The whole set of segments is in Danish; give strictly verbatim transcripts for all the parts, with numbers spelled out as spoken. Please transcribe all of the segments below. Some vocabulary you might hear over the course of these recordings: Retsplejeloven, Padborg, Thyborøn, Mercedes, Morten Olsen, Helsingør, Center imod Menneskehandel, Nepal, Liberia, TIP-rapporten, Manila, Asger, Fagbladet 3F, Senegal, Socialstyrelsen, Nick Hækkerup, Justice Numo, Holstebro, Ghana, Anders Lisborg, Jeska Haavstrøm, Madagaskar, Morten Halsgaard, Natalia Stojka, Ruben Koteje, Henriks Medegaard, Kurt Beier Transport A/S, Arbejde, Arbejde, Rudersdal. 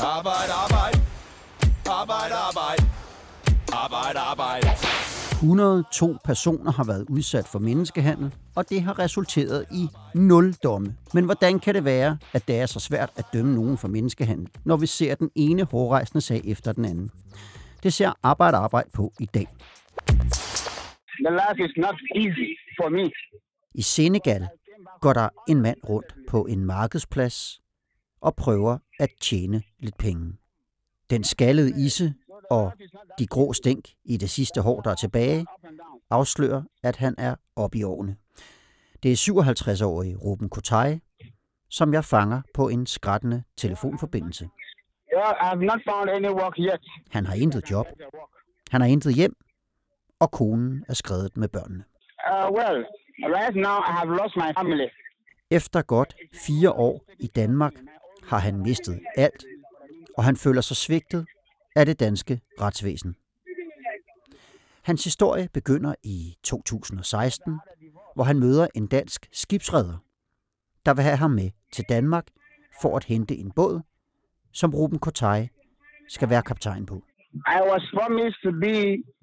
Arbejde, arbejde. Arbejde, arbejde. Arbejde, arbejde. et hundrede og to personer har været udsat for menneskehandel, og det har resulteret i nul domme. Men hvordan kan det være, at det er så svært at dømme nogen for menneskehandel, når vi ser den ene hårrejsende sag efter den anden? Det ser Arbejde Arbejde på i dag. The life is not easy for me. I Senegal går der en mand rundt på en markedsplads og prøver at tjene lidt penge. Den skaldede isse og de grå stænk i det sidste hår, der er tilbage, afslører, at han er oppe i årene. Det er syvoghalvtreds-årige Ruben Koteje, som jeg fanger på en skrattende telefonforbindelse. Han har intet job. Han har intet hjem, og konen er skredet med børnene. Uh, well, right now I have lost my family. Efter godt fire år i Danmark har han mistet alt, og han føler sig svigtet af det danske retsvæsen. Hans historie begynder i to tusind og seksten, hvor han møder en dansk skibsreder, der vil have ham med til Danmark for at hente en båd, som Ruben Koteje skal være kaptajn på. I was promised to be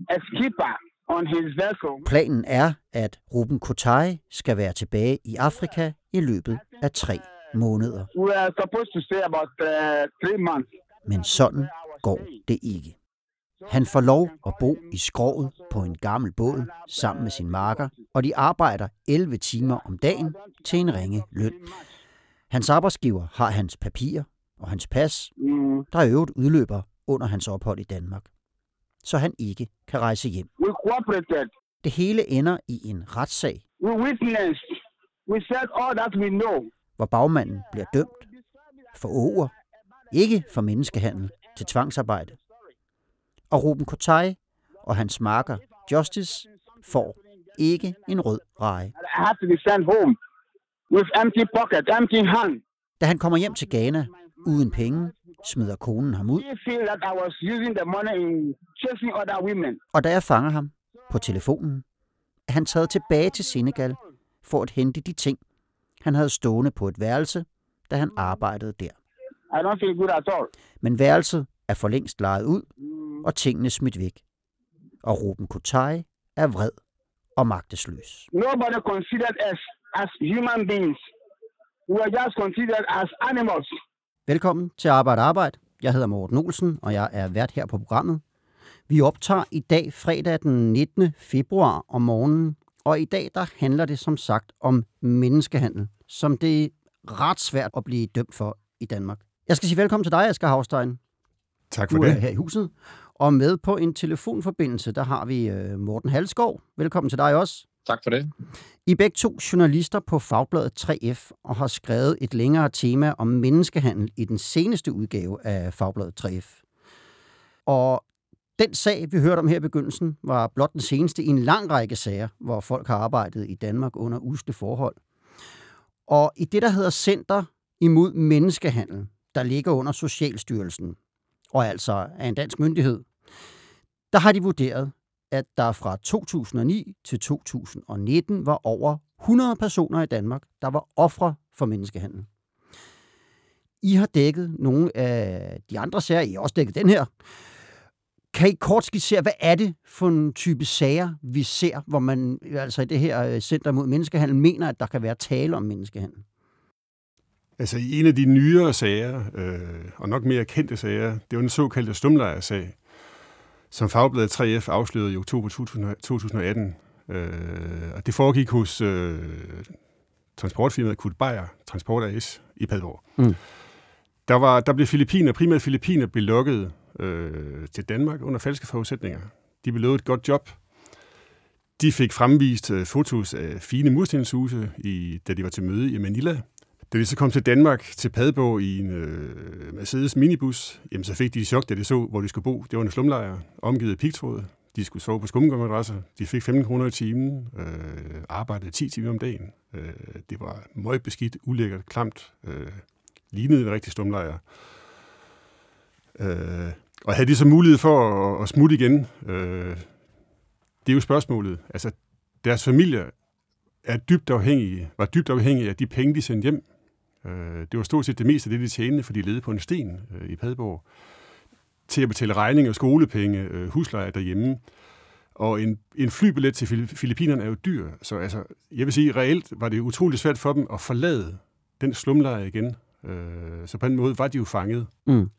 a skipper on his vessel. Planen er, at Ruben Koteje skal være tilbage i Afrika i løbet af tre måneder. We are supposed to stay about three months. Men sådan går det ikke. Han får lov at bo i skroget på en gammel båd sammen med sin makker, og de arbejder elleve timer om dagen til en ringe løn. Hans arbejdsgiver har hans papirer og hans pas, der øvrigt udløber under hans ophold i Danmark, så han ikke kan rejse hjem. Det hele ender i en retssag, hvor bagmanden bliver dømt for åger, ikke for menneskehandel, til tvangsarbejde. Og Ruben Koteje og hans makker Justice får ikke en rød reje. Da han kommer hjem til Ghana uden penge, smider konen ham ud. Og da jeg fanger ham på telefonen, er han taget tilbage til Senegal for at hente de ting, han havde stående på et værelse, da han arbejdede der. Men værelset er for længst lejet ud, og tingene smidt væk. Og Ruben Koteje er vred og magtesløs. Nobody considered us as human beings. We are just considered as animals. Velkommen til Arbejde Arbejde. Jeg hedder Morten Olsen, og jeg er vært her på programmet. Vi optager i dag fredag den nittende februar om morgenen, og i dag der handler det som sagt om menneskehandel, som det er ret svært at blive dømt for i Danmark. Jeg skal sige velkommen til dig, Jeska Haavstrøm. Tak for det. Du er her i huset. Og med på en telefonforbindelse, der har vi Morten Halsgaard. Velkommen til dig også. Tak for det. I begge to journalister på Fagbladet tre F og har skrevet et længere tema om menneskehandel i den seneste udgave af Fagbladet tre F. Og den sag, vi hørte om her i begyndelsen, var blot den seneste i en lang række sager, hvor folk har arbejdet i Danmark under usle forhold. Og i det, der hedder Center imod Menneskehandel, der ligger under Socialstyrelsen, og altså er en dansk myndighed, der har de vurderet, at der fra to tusind og ni til to tusind og nitten var over hundrede personer i Danmark, der var ofre for menneskehandel. I har dækket nogle af de andre sager, I har også dækket den her. Kan I kort skitsere, hvad er det for en type sager, vi ser, hvor man altså i det her Center mod Menneskehandel mener, at der kan være tale om menneskehandel? Altså i en af de nyere sager, øh, og nok mere kendte sager, det var den såkaldte stumlejersag, som Fagbladet tre F afslørede i oktober to tusind og atten. Øh, og det foregik hos øh, transportfirmaet Kurt Beier Transport A/S i Padborg. Mm. Der, var, der blev filipiner, primært filipiner, blev lokket øh, til Danmark under falske forudsætninger. De blev lovet et godt job. De fik fremvist øh, fotos af fine murstenshuse, i, da de var til møde i Manila. Da de så kom til Danmark, til Padborg i en øh, Mercedes minibus, jamen, så fik de chok, da de så, hvor de skulle bo. Det var en slumlejr, omgivet af pigtråd. De skulle sove på skumgummimadrasser. De fik femten kroner i timen, øh, arbejdede ti timer om dagen. Øh, det var møgbeskidt, ulækkert, klamt, øh, lignede en rigtig slumlejr. Øh, og havde de så mulighed for at, at smutte igen? Øh, det er jo spørgsmålet. Altså, deres familier er dybt afhængige, var dybt afhængige af de penge, de sendte hjem. Det var stort set det meste af det, de tjente, for de levede på en sten i Padborg, til at betale regninger, skolepenge, husleje derhjemme. Og en, en flybillet til Filippinerne er jo dyr, så altså, jeg vil sige, reelt var det utrolig svært for dem at forlade den slumlejr igen. Så på den måde var de jo fanget. Mm.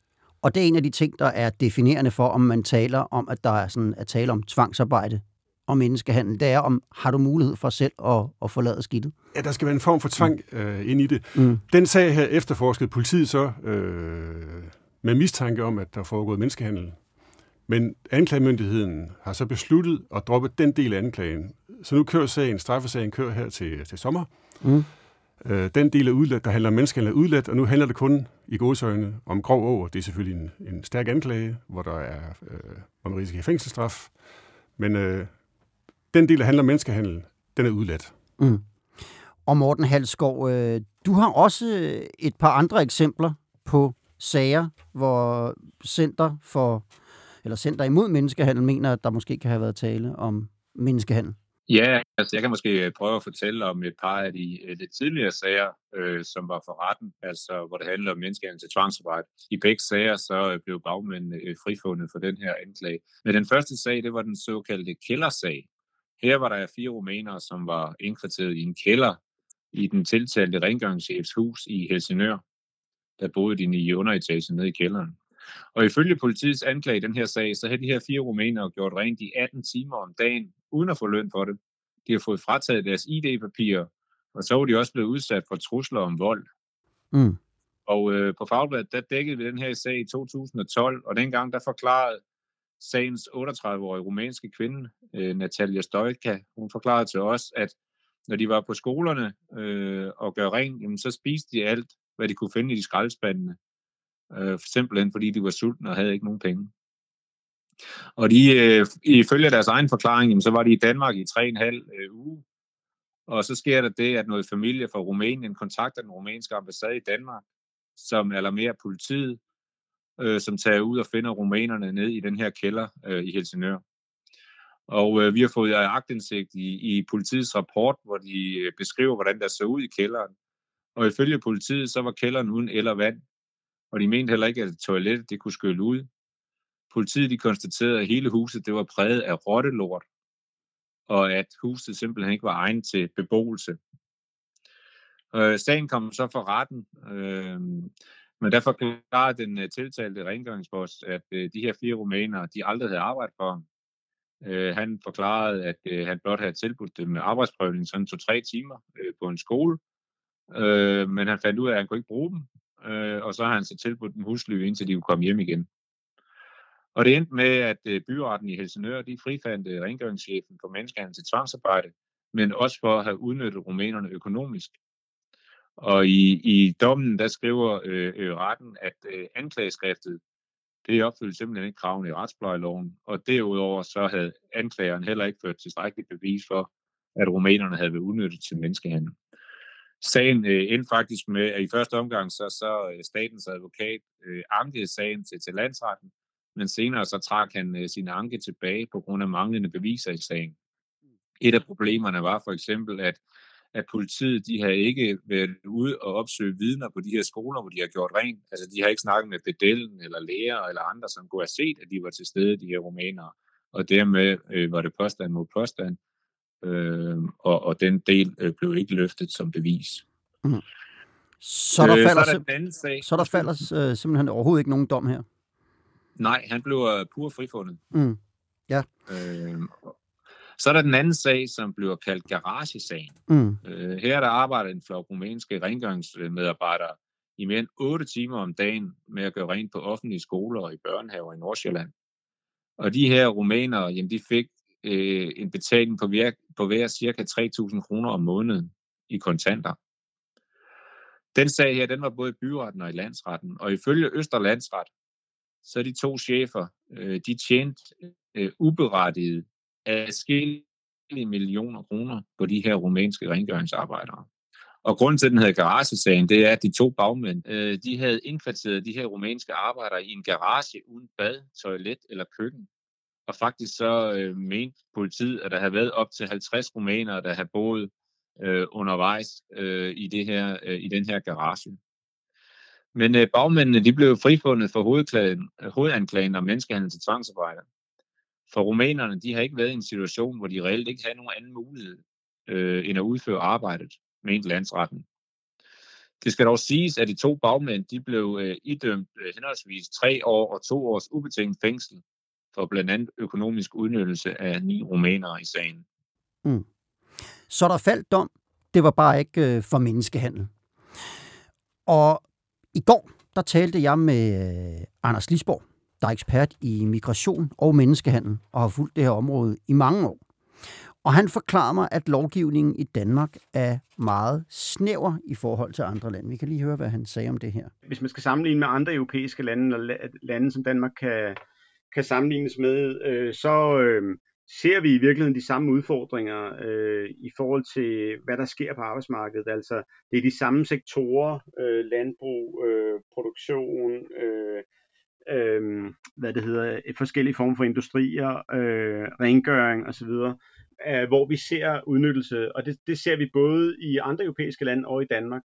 Og det er en af de ting, der er definerende for, om man taler om, at der er sådan at tale om tvangsarbejde og menneskehandel. Det er om, har du mulighed for selv at, at forlade skidtet? Ja, der skal være en form for tvang øh, ind i det. Mm. Den sag her efterforskede politiet så øh, med mistanke om, at der er foregået menneskehandel. Men anklagemyndigheden har så besluttet at droppe den del af anklagen. Så nu kører sagen, straffesagen kører her til, til sommer. Mm. Den del af udladt, der handler om menneskehandel, er udladt, og nu handler det kun i gåseøjne om grov åger. Det er selvfølgelig en, en stærk anklage, hvor der er øh, om risiko af fængselsstraf. Men øh, den del, der handler om menneskehandel, den er udladt. Mm. Og Morten Halsgaard, øh, du har også et par andre eksempler på sager, hvor Center for, eller Center imod Menneskehandel mener, at der måske kan have været tale om menneskehandel. Ja, altså jeg kan måske prøve at fortælle om et par af de lidt tidligere sager, øh, som var for retten, altså hvor det handler om menneskehandel til tvangsarbejde. I begge sager så blev bagmændene frifundet for den her anklage. Men den første sag, det var den såkaldte kældersag. Her var der fire rumænere, som var indkvarteret i en kælder i den tiltalte rengøringschefs hus i Helsingør. Der boede de i underetagen nede i kælderen. Og ifølge politiets anklage i den her sag, så havde de her fire rumænere gjort rent i atten timer om dagen, uden at få løn for det. De har fået frataget deres I D-papirer, og så var de også blevet udsat for trusler om vold. Mm. Og øh, på Fagbladet, der dækkede vi den her sag i to tusind og tolv, og dengang der forklarede sagens otteogtredive-årige rumænske kvinde, øh, Natalia Stojka, hun forklarede til os, at når de var på skolerne øh, og gør rent, jamen, så spiste de alt, hvad de kunne finde i de skraldespandene. Øh, simpelthen fordi de var sultne og havde ikke nogen penge. Og de, øh, ifølge deres egen forklaring, jamen, så var de i Danmark i tre og en halv øh, uge. Og så sker der det, at noget familie fra Rumænien kontakter den rumænske ambassade i Danmark, som alarmerer politiet, øh, som tager ud og finder rumænerne ned i den her kælder øh, i Helsingør. Og øh, vi har fået aktindsigt i, i politiets rapport, hvor de øh, beskriver, hvordan der så ud i kælderen. Og ifølge politiet, så var kælderen uden el og vand. Og de mente heller ikke, at toilettet det kunne skylle ud. Politiet de konstaterede, at hele huset det var præget af rottelort, og at huset simpelthen ikke var egnet til beboelse. Øh, sagen kom så for retten, øh, men derfor forklarede den tiltalte rengøringsboss, at øh, de her fire rumænere de aldrig havde arbejdet for ham. Øh, han forklarede, at øh, han blot havde tilbudt dem arbejdsprøvning sådan to-tre timer øh, på en skole, øh, men han fandt ud af, at han kunne ikke bruge dem. Og så har han så tilbudt dem husly, indtil de kunne komme hjem igen. Og det endte med, at byretten i Helsingør, de frifandt rengøringschefen for menneskehandel til tvangsarbejde, men også for at have udnyttet rumænerne økonomisk. Og i, i dommen, der skriver øh, øh, retten, at øh, anklageskriftet, det opfyldte simpelthen ikke kravene i retsplejeloven, og derudover så havde anklageren heller ikke ført tilstrækkeligt bevis for, at rumænerne havde været udnyttet til menneskehandel. Sagen øh, endte faktisk med, at i første omgang, så, så statens advokat øh, ankede sagen til, til landsretten, men senere så trak han øh, sin anke tilbage på grund af manglende beviser i sagen. Et af problemerne var for eksempel, at, at politiet de havde ikke været ude og opsøge vidner på de her skoler, hvor de har gjort rent. Altså de har ikke snakket med bedellen eller læger eller andre, som kunne have set, at de var til stede, de her rumænere. Og dermed øh, var det påstand mod påstand. Øh, og, og den del øh, blev ikke løftet som bevis. Mm. Så der øh, falder, så der sim- så der falder øh, simpelthen overhovedet ikke nogen dom her? Nej, han blev øh, pur frifundet. Mm. Ja. Øh, så er der den anden sag, som bliver kaldt garagesagen. Mm. Øh, her er der arbejdet en flok rumænske rengøringsmedarbejdere i mere end otte timer om dagen med at gøre rent på offentlige skoler og i børnehaver i Nordsjælland. Og de her rumænere, jamen, de fik en betaling på hver, på hver cirka tre tusind kroner om måneden i kontanter. Den sag her, den var både i byretten og i landsretten, og ifølge Østre Landsret, så de to chefer, de tjente uberettiget adskillige millioner kroner på de her rumænske rengøringsarbejdere. Og grunden til, den hedder garagesagen, det er, at de to bagmænd, de havde indkvarteret de her rumænske arbejdere i en garage uden bad, toilet eller køkken. Og faktisk så øh, mente politiet, at der havde været op til halvtreds rumænere, der havde boet øh, undervejs øh, i, det her, øh, i den her garage. Men øh, bagmændene de blev frifundet for hovedanklagen om menneskehandel til tvangsarbejder. For rumænerne de har ikke været i en situation, hvor de reelt ikke havde nogen anden mulighed øh, end at udføre arbejdet, mente landsretten. Det skal dog siges, at de to bagmænd de blev øh, idømt øh, henholdsvis tre år og to års ubetinget fængsel for blandt andet økonomisk udnyttelse af ni rumænere i sagen. Mm. Så der faldt dom. Det var bare ikke øh, for menneskehandel. Og i går, der talte jeg med øh, Anders Lisborg, der er ekspert i migration og menneskehandel, og har fulgt det her område i mange år. Og han forklarer mig, at lovgivningen i Danmark er meget snæver i forhold til andre lande. Vi kan lige høre, hvad han sagde om det her. Hvis man skal sammenligne med andre europæiske lande, og lande som Danmark kan, kan sammenlignes med, øh, så øh, ser vi i virkeligheden de samme udfordringer øh, i forhold til, hvad der sker på arbejdsmarkedet. Altså, det er de samme sektorer, øh, landbrug, øh, produktion, øh, øh, hvad det hedder, forskellige former for industrier, øh, rengøring osv., hvor vi ser udnyttelse, og det, det ser vi både i andre europæiske lande og i Danmark.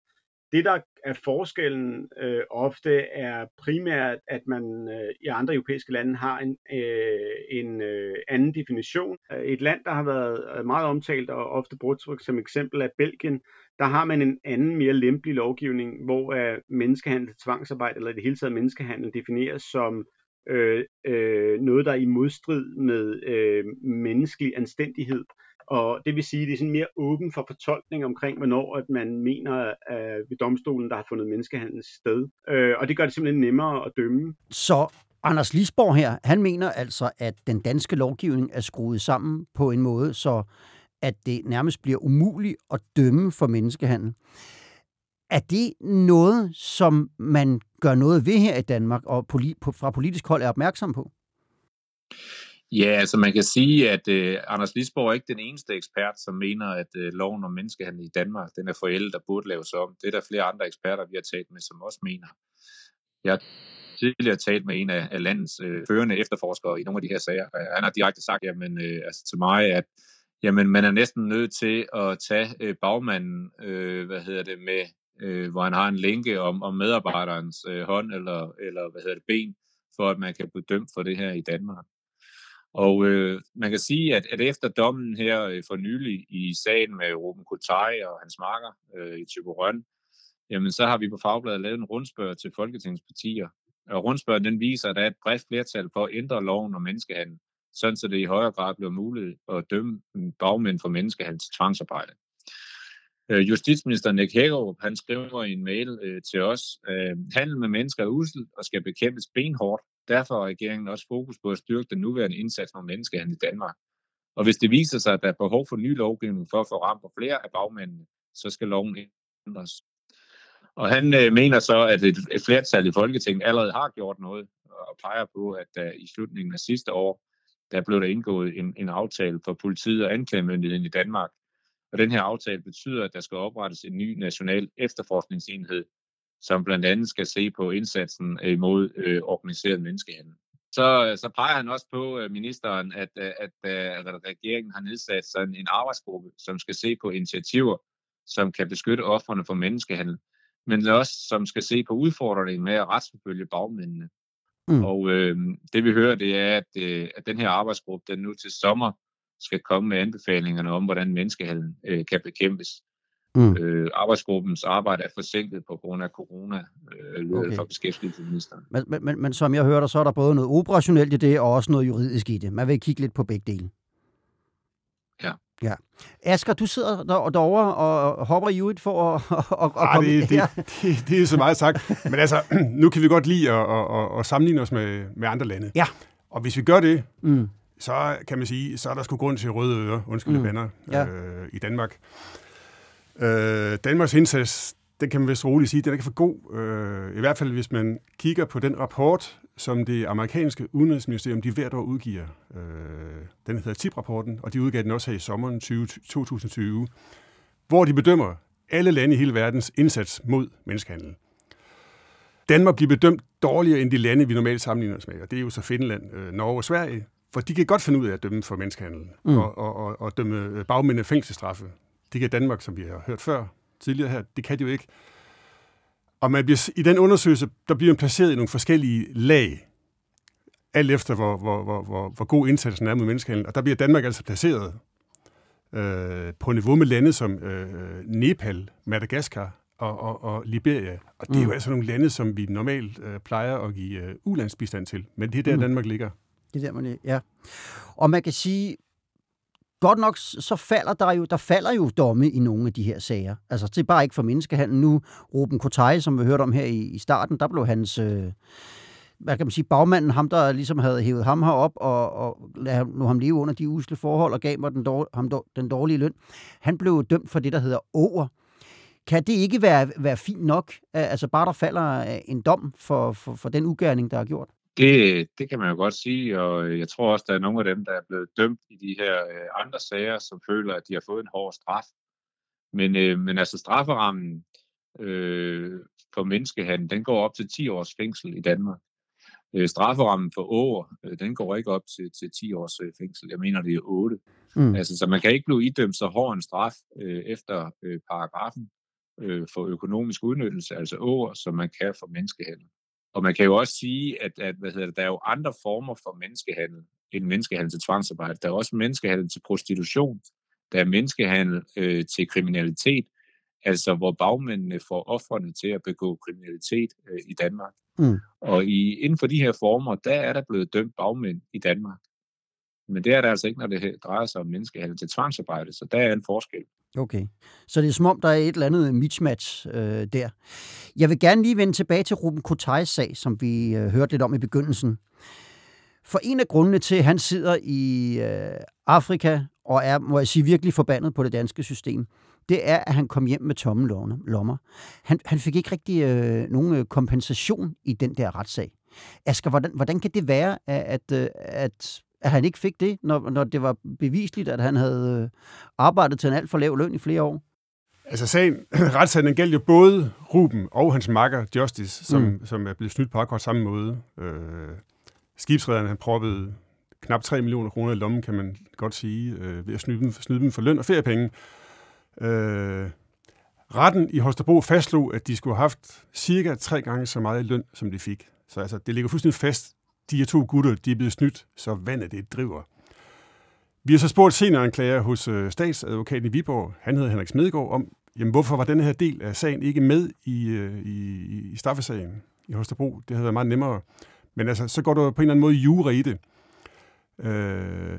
Det, der er forskellen øh, ofte, er primært, at man øh, i andre europæiske lande har en, øh, en øh, anden definition. Et land, der har været meget omtalt og ofte brugt som eksempel af Belgien, der har man en anden, mere lempelig lovgivning, hvor øh, menneskehandel, tvangsarbejde eller i det hele taget menneskehandel defineres som Øh, øh, noget, der er i modstrid med øh, menneskelig anstændighed. Og det vil sige, at det er sådan mere åben for fortolkning omkring, hvornår at man mener øh, ved domstolen, der har fundet menneskehandels sted. Øh, og det gør det simpelthen nemmere at dømme. Så Anders Lisborg her, han mener altså, at den danske lovgivning er skruet sammen på en måde, så at det nærmest bliver umuligt at dømme for menneskehandel. Er det noget, som man gør noget ved her i Danmark, og fra politisk hold er opmærksom på? Ja, altså man kan sige, at øh, Anders Lisborg er ikke den eneste ekspert, som mener, at øh, loven om menneskehandel i Danmark, den er forældet, der burde laves om. Det er der flere andre eksperter, vi har talt med, som også mener. Jeg har tidligere talt med en af, af landets øh, førende efterforskere i nogle af de her sager. Han har direkte sagt jamen, øh, altså, til mig, at jamen, man er næsten nødt til at tage øh, bagmanden øh, hvad hedder det, med Øh, hvor han har en lænke om, om medarbejderens øh, hånd eller, eller hvad hedder det, ben, for at man kan blive dømt for det her i Danmark. Og øh, man kan sige, at, at efter dommen her øh, for nylig i sagen med Ruben Koteje og hans marker øh, i Thyborøn, jamen så har vi på Fagbladet lavet en rundspørg til folketingspartier. Og rundspørgen den viser, at der er et bredt flertal for at ændre loven om menneskehandel, sådan så det i højere grad bliver muligt at dømme bagmænd for menneskehandel til tvangsarbejde. Justitsminister Nick Hækkerup, han skriver i en mail øh, til os, øh, handel med mennesker er usel og skal bekæmpes benhårdt. Derfor har regeringen også fokus på at styrke den nuværende indsats mod menneskehandel i Danmark. Og hvis det viser sig, at der er behov for ny lovgivning for at få ramt på flere af bagmændene, så skal loven ændres. Og han øh, mener så, at et, et flertal i Folketinget allerede har gjort noget og peger på, at der i slutningen af sidste år, der blev der indgået en, en aftale for politiet og anklagemyndigheden i Danmark. Og den her aftale betyder, at der skal oprettes en ny national efterforskningsenhed, som blandt andet skal se på indsatsen imod øh, organiseret menneskehandel. Så, så peger han også på øh, ministeren, at, at, at, at regeringen har nedsat sådan en arbejdsgruppe, som skal se på initiativer, som kan beskytte ofrene for menneskehandel, men også som skal se på udfordringen med at retsforfølge bagmændene. Mm. Og øh, det vi hører, det er, at, øh, at den her arbejdsgruppe, den nu til sommer, skal komme med anbefalingerne om, hvordan menneskehandel øh, kan bekæmpes. Mm. Øh, arbejdsgruppens arbejde er forsinket på grund af corona øh, okay. for beskæftigelsesministeren. Men, men, men som jeg hørte, så er der både noget operationelt i det, og også noget juridisk i det. Man vil kigge lidt på begge dele. Ja. Ja. Asger, du sidder der, derovre og hopper i ud for at og, og Arh, komme det, her. Det, det, det er så meget sagt. Men altså, nu kan vi godt lide at, at, at sammenligne os med, med andre lande. Ja. Og hvis vi gør det, mm. så kan man sige, så er der sgu grund til røde ører, undskyld mm. venner, ja. øh, i Danmark. Øh, Danmarks indsats, den kan man vist roligt sige, den er ikke for god. Øh, I hvert fald, hvis man kigger på den rapport, som det amerikanske udenrigsministerium, de hvert år udgiver. Øh, den hedder T I P-rapporten, og de udgav den også her i sommeren tyve tyve, hvor de bedømmer alle lande i hele verdens indsats mod menneskehandel. Danmark bliver bedømt dårligere end de lande, vi normalt sammenligner os med, og det er jo så Finland, øh, Norge og Sverige. For de kan godt finde ud af at dømme for menneskehandel mm. og, og, og, og dømme bagmændene fængselsstraffe. Det kan Danmark, som vi har hørt før tidligere her, det kan det jo ikke. Og man bliver, i den undersøgelse, der bliver man placeret i nogle forskellige lag, alt efter hvor, hvor, hvor, hvor, hvor god indsatsen er mod menneskehandel. Og der bliver Danmark altså placeret øh, på niveau med lande som øh, Nepal, Madagaskar og, og, og Liberia. Og det er jo mm. altså nogle lande, som vi normalt øh, plejer at give øh, ulandsbistand til. Men det er der, mm. Danmark ligger. Det er der, man ligger, ja. Og man kan sige... Godt nok, så falder der jo, der falder jo domme i nogle af de her sager. Altså, det er bare ikke for menneskehandel nu. Ruben Koteje, som vi hørte om her i, i starten, der blev hans, øh, hvad kan man sige, bagmanden, ham der ligesom havde hævet ham herop og, og lod ham leve under de usle forhold og gav mig den dår, ham dår, den dårlige løn. Han blev dømt for det, der hedder åger. Kan det ikke være, være fint nok? Altså, bare der falder en dom for, for, for den ugerning, der er gjort? Det, det kan man jo godt sige, og jeg tror også, der er nogle af dem, der er blevet dømt i de her øh, andre sager, som føler, at de har fået en hård straf. Men, øh, men altså strafferammen øh, for menneskehandel, den går op til ti års fængsel i Danmark. Øh, strafferammen for åger, øh, den går ikke op til, til ti års øh, fængsel. Jeg mener, det er otte. Mm. Altså, så man kan ikke blive idømt så hård en straf øh, efter øh, paragrafen øh, for økonomisk udnyttelse, altså åger, som man kan for menneskehandel. Og man kan jo også sige, at, at hvad hedder det, der er jo andre former for menneskehandel end menneskehandel til tvangsarbejde. Der er også menneskehandel til prostitution. Der er menneskehandel øh, til kriminalitet, altså hvor bagmændene får ofrene til at begå kriminalitet øh, i Danmark. Mm. Og i, inden for de her former, der er der blevet dømt bagmænd i Danmark. Men det er der altså ikke, når det drejer sig om menneskehandel til tvangsarbejde, så der er en forskel. Okay, så det er som om, der er et eller andet mismatch øh, der. Jeg vil gerne lige vende tilbage til Ruben Kotejes sag, som vi øh, hørte lidt om i begyndelsen. For en af grundene til, at han sidder i øh, Afrika og er, må jeg sige, virkelig forbandet på det danske system, det er, at han kom hjem med tomme lommer. Han, han fik ikke rigtig øh, nogen kompensation i den der retssag. Asger, hvordan, hvordan kan det være, at... at, at at han ikke fik det, når, når det var bevisligt, at han havde arbejdet til en alt for lav løn i flere år? Altså sagen, retssagen, den gælder jo både Ruben og hans makker, Justice, som, mm. som er blevet snydt på akkurat samme måde. Øh, skibsrederen, han proppede knap tre millioner kroner i lommen, kan man godt sige, øh, ved at snyde dem, snyde dem for løn og feriepenge. Øh, retten i Holstebro fastslog, at de skulle have haft cirka tre gange så meget i løn, som de fik. Så altså, det ligger fuldstændig fast. De her to gutter, de er blevet snydt, så vandet det driver. Vi har så spurgt senere en klager hos statsadvokaten i Viborg, han hedder Henriks Medegaard, om, jamen, hvorfor var den her del af sagen ikke med i, i, i straffesagen i Holstebro. Det havde været meget nemmere. Men altså, så går du på en eller anden måde jura i det. Øh,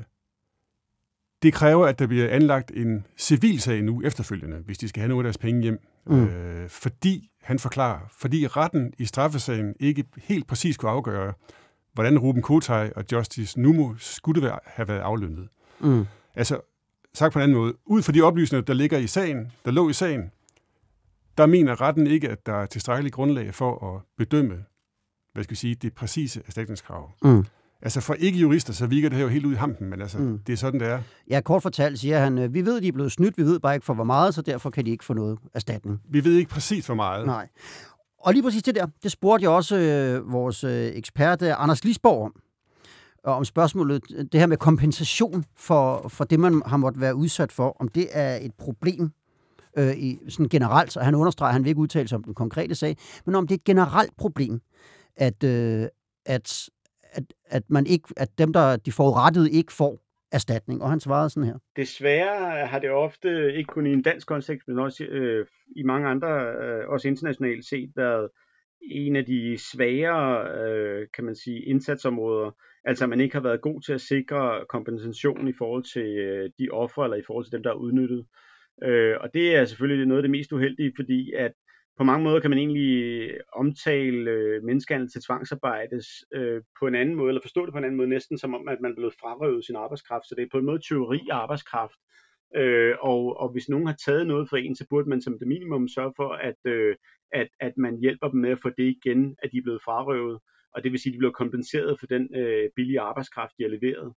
det kræver, at der bliver anlagt en civilsag nu efterfølgende, hvis de skal have noget af deres penge hjem. Mm. Øh, fordi, han forklarer, fordi retten i straffesagen ikke helt præcis kunne afgøre, hvordan Ruben Koteje og Justice Numo skulle have været aflønnet. Mm. Altså, sagt på en anden måde, ud fra de oplysninger, der ligger i sagen, der lå i sagen, der mener retten ikke, at der er tilstrækkeligt grundlag for at bedømme, hvad skal vi sige, det præcise erstatningskrav. Mm. Altså, for ikke-jurister, så virker det her jo helt ud i hampen, men altså, mm. det er sådan, det er. Ja, kort fortalt siger han, vi ved, de er blevet snydt, vi ved bare ikke for hvor meget, så derfor kan de ikke få noget erstatning. Vi ved ikke præcis hvor meget. Nej. Og lige præcis det der, det spurgte jeg også øh, vores øh, ekspert Anders Lisborg om, om spørgsmålet, det her med kompensation for, for det, man har måttet være udsat for, om det er et problem øh, i, sådan generelt, så han understreger, han vil ikke udtale sig om den konkrete sag, men om det er et generelt problem, at, øh, at, at, at, man ikke, at dem, der de forurettede, ikke får erstatning, og han svarede sådan her. Desværre har det ofte, ikke kun i en dansk kontekst, men også øh, i mange andre, øh, også internationalt set, været en af de svagere, øh, kan man sige, indsatsområder. Altså, man ikke har været god til at sikre kompensation i forhold til øh, de ofre, eller i forhold til dem, der er udnyttet. Øh, og det er selvfølgelig noget af det mest uheldige, fordi at på mange måder kan man egentlig omtale øh, menneskehandel til tvangsarbejde øh, på en anden måde, eller forstå det på en anden måde, næsten som om, at man er blevet frarøvet sin arbejdskraft. Så det er på en måde tyveri af arbejdskraft. Øh, og, og hvis nogen har taget noget fra en, så burde man som det minimum sørge for, at, øh, at, at man hjælper dem med at få det igen, at de er blevet frarøvet. Og det vil sige, at de bliver kompenseret for den øh, billige arbejdskraft, de har leveret.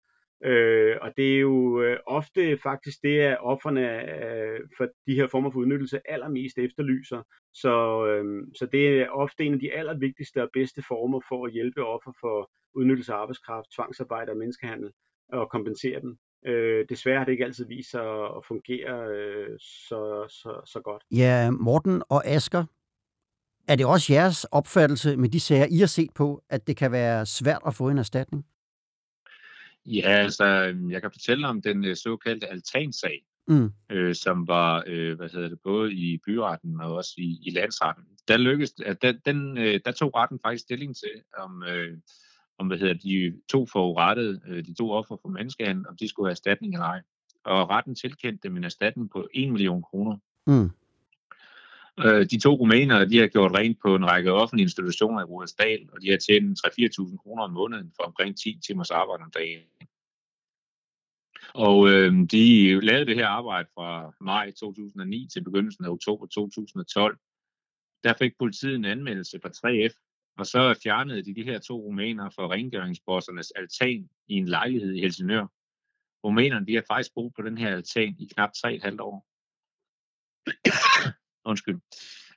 Øh, og det er jo øh, ofte faktisk det, at ofrene øh, for de her former for udnyttelse allermest efterlyser. Så, øh, så det er ofte en af de allervigtigste og bedste former for at hjælpe offer for udnyttelse af arbejdskraft, tvangsarbejde og menneskehandel og kompensere dem. Øh, desværre har det ikke altid vist sig at fungere øh, så, så, så godt. Ja, Morten og Asger, er det også jeres opfattelse med de sager, I har set på, at det kan være svært at få en erstatning? Ja, altså, jeg kan fortælle om den såkaldte altansag, mm. øh, som var øh, hvad hedder det, både i byretten og også i, i landsretten. Der, lykkedes, der, den, øh, der tog retten faktisk stilling til, om, øh, om hvad hedder, de to forurettede, øh, de to ofre for menneskehandel, om de skulle have erstatning eller ej. Og retten tilkendte dem en erstatning på en million kroner. Mm. Øh, de to rumænere, de har gjort rent på en række offentlige institutioner i Rudersdal, og de har tjent tre til fire tusind kroner om måneden for omkring ti timers arbejde om dagen. Og øh, de lavede det her arbejde fra maj to tusind og ni til begyndelsen af oktober to tusind og tolv. Der fik politiet en anmeldelse fra tre F, og så fjernede de de her to rumænere fra rengøringsbossernes altan i en lejlighed i Helsingør. Rumænerne, de har faktisk boet på den her altan i knap tre komma fem år. Undskyld.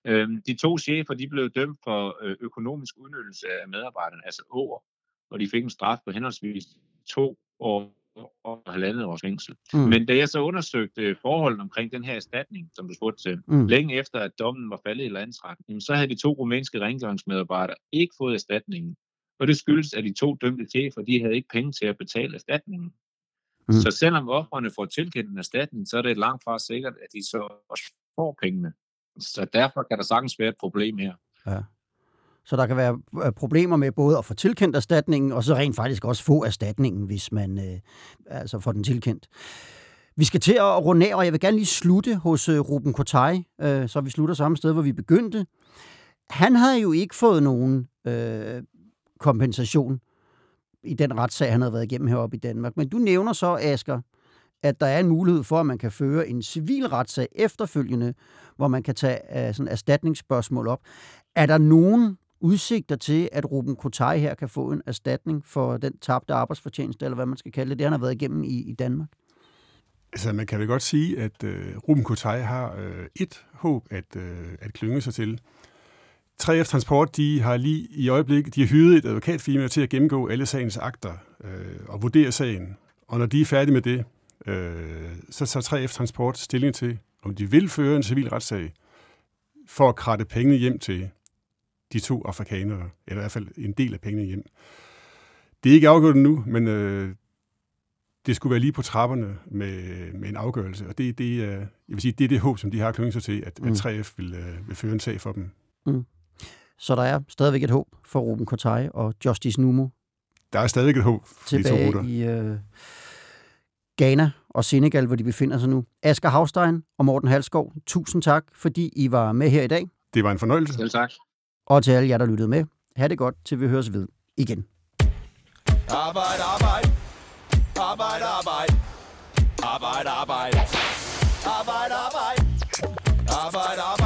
Øhm, de to chefer, de blev dømt for økonomisk udnyttelse af medarbejderne, altså åger, og de fik en straf på henholdsvis to år og halvandet års fængsel. Mm. Men da jeg så undersøgte forholdene omkring den her erstatning, som du spurgte til, mm. længe efter at dommen var faldet i landsretten, så havde de to rumænske rengøringsmedarbejdere ikke fået erstatningen, og det skyldes, at de to dømte chefer, de havde ikke penge til at betale erstatningen. Mm. Så selvom ofrene får tilkendt en erstatning, så er det langt fra sikkert, at de så også får pengene. Så derfor kan der sagtens være et problem her. Ja. Så der kan være problemer med både at få tilkendt erstatningen, og så rent faktisk også få erstatningen, hvis man øh, altså får den tilkendt. Vi skal til at runde af, og jeg vil gerne lige slutte hos øh, Ruben Koteje, øh, så vi slutter samme sted, hvor vi begyndte. Han havde jo ikke fået nogen øh, kompensation i den retssag, han havde været igennem heroppe i Danmark. Men du nævner så, Asger, at der er en mulighed for, at man kan føre en civil retssag efterfølgende, hvor man kan tage uh, sådan erstatningsspørgsmål op. Er der nogen udsigter til, at Ruben Koteje her kan få en erstatning for den tabte arbejdsfortjeneste, eller hvad man skal kalde det, det han har været igennem i, i Danmark? Altså, man kan vel godt sige, at uh, Ruben Koteje har uh, et håb at, uh, at klynge sig til. tre F Transport, de har lige i øjeblikket, de har hyret et advokatfirma til at gennemgå alle sagens akter uh, og vurdere sagen. Og når de er færdige med det, så tager tre F Transport stilling til, om de vil føre en civil retssag for at kratte pengene hjem til de to afrikanere, eller i hvert fald en del af pengene hjem. Det er ikke afgjort endnu, men øh, det skulle være lige på trapperne med, med en afgørelse, og det, det, er, jeg vil sige, det er det håb, som de har klynget sig til, at, mm. at tre F vil, øh, vil føre en sag for dem. Mm. Så der er stadigvæk et håb for Ruben Koteje og Justice Numo? Der er stadigvæk et håb for de to rutter. I... Øh... Ghana og Senegal, hvor de befinder sig nu. Asger Haavstrøm og Morten Halsgaard, tusind tak, fordi I var med her i dag. Det var en fornøjelse. Selv tak. Og til alle jer, der lyttede med. Ha' det godt, til vi høres ved igen. Arbejde, arbejde. Arbejde, arbejde. Arbejde, arbejde. Arbejde, arbejde. Arbejde, arbejde.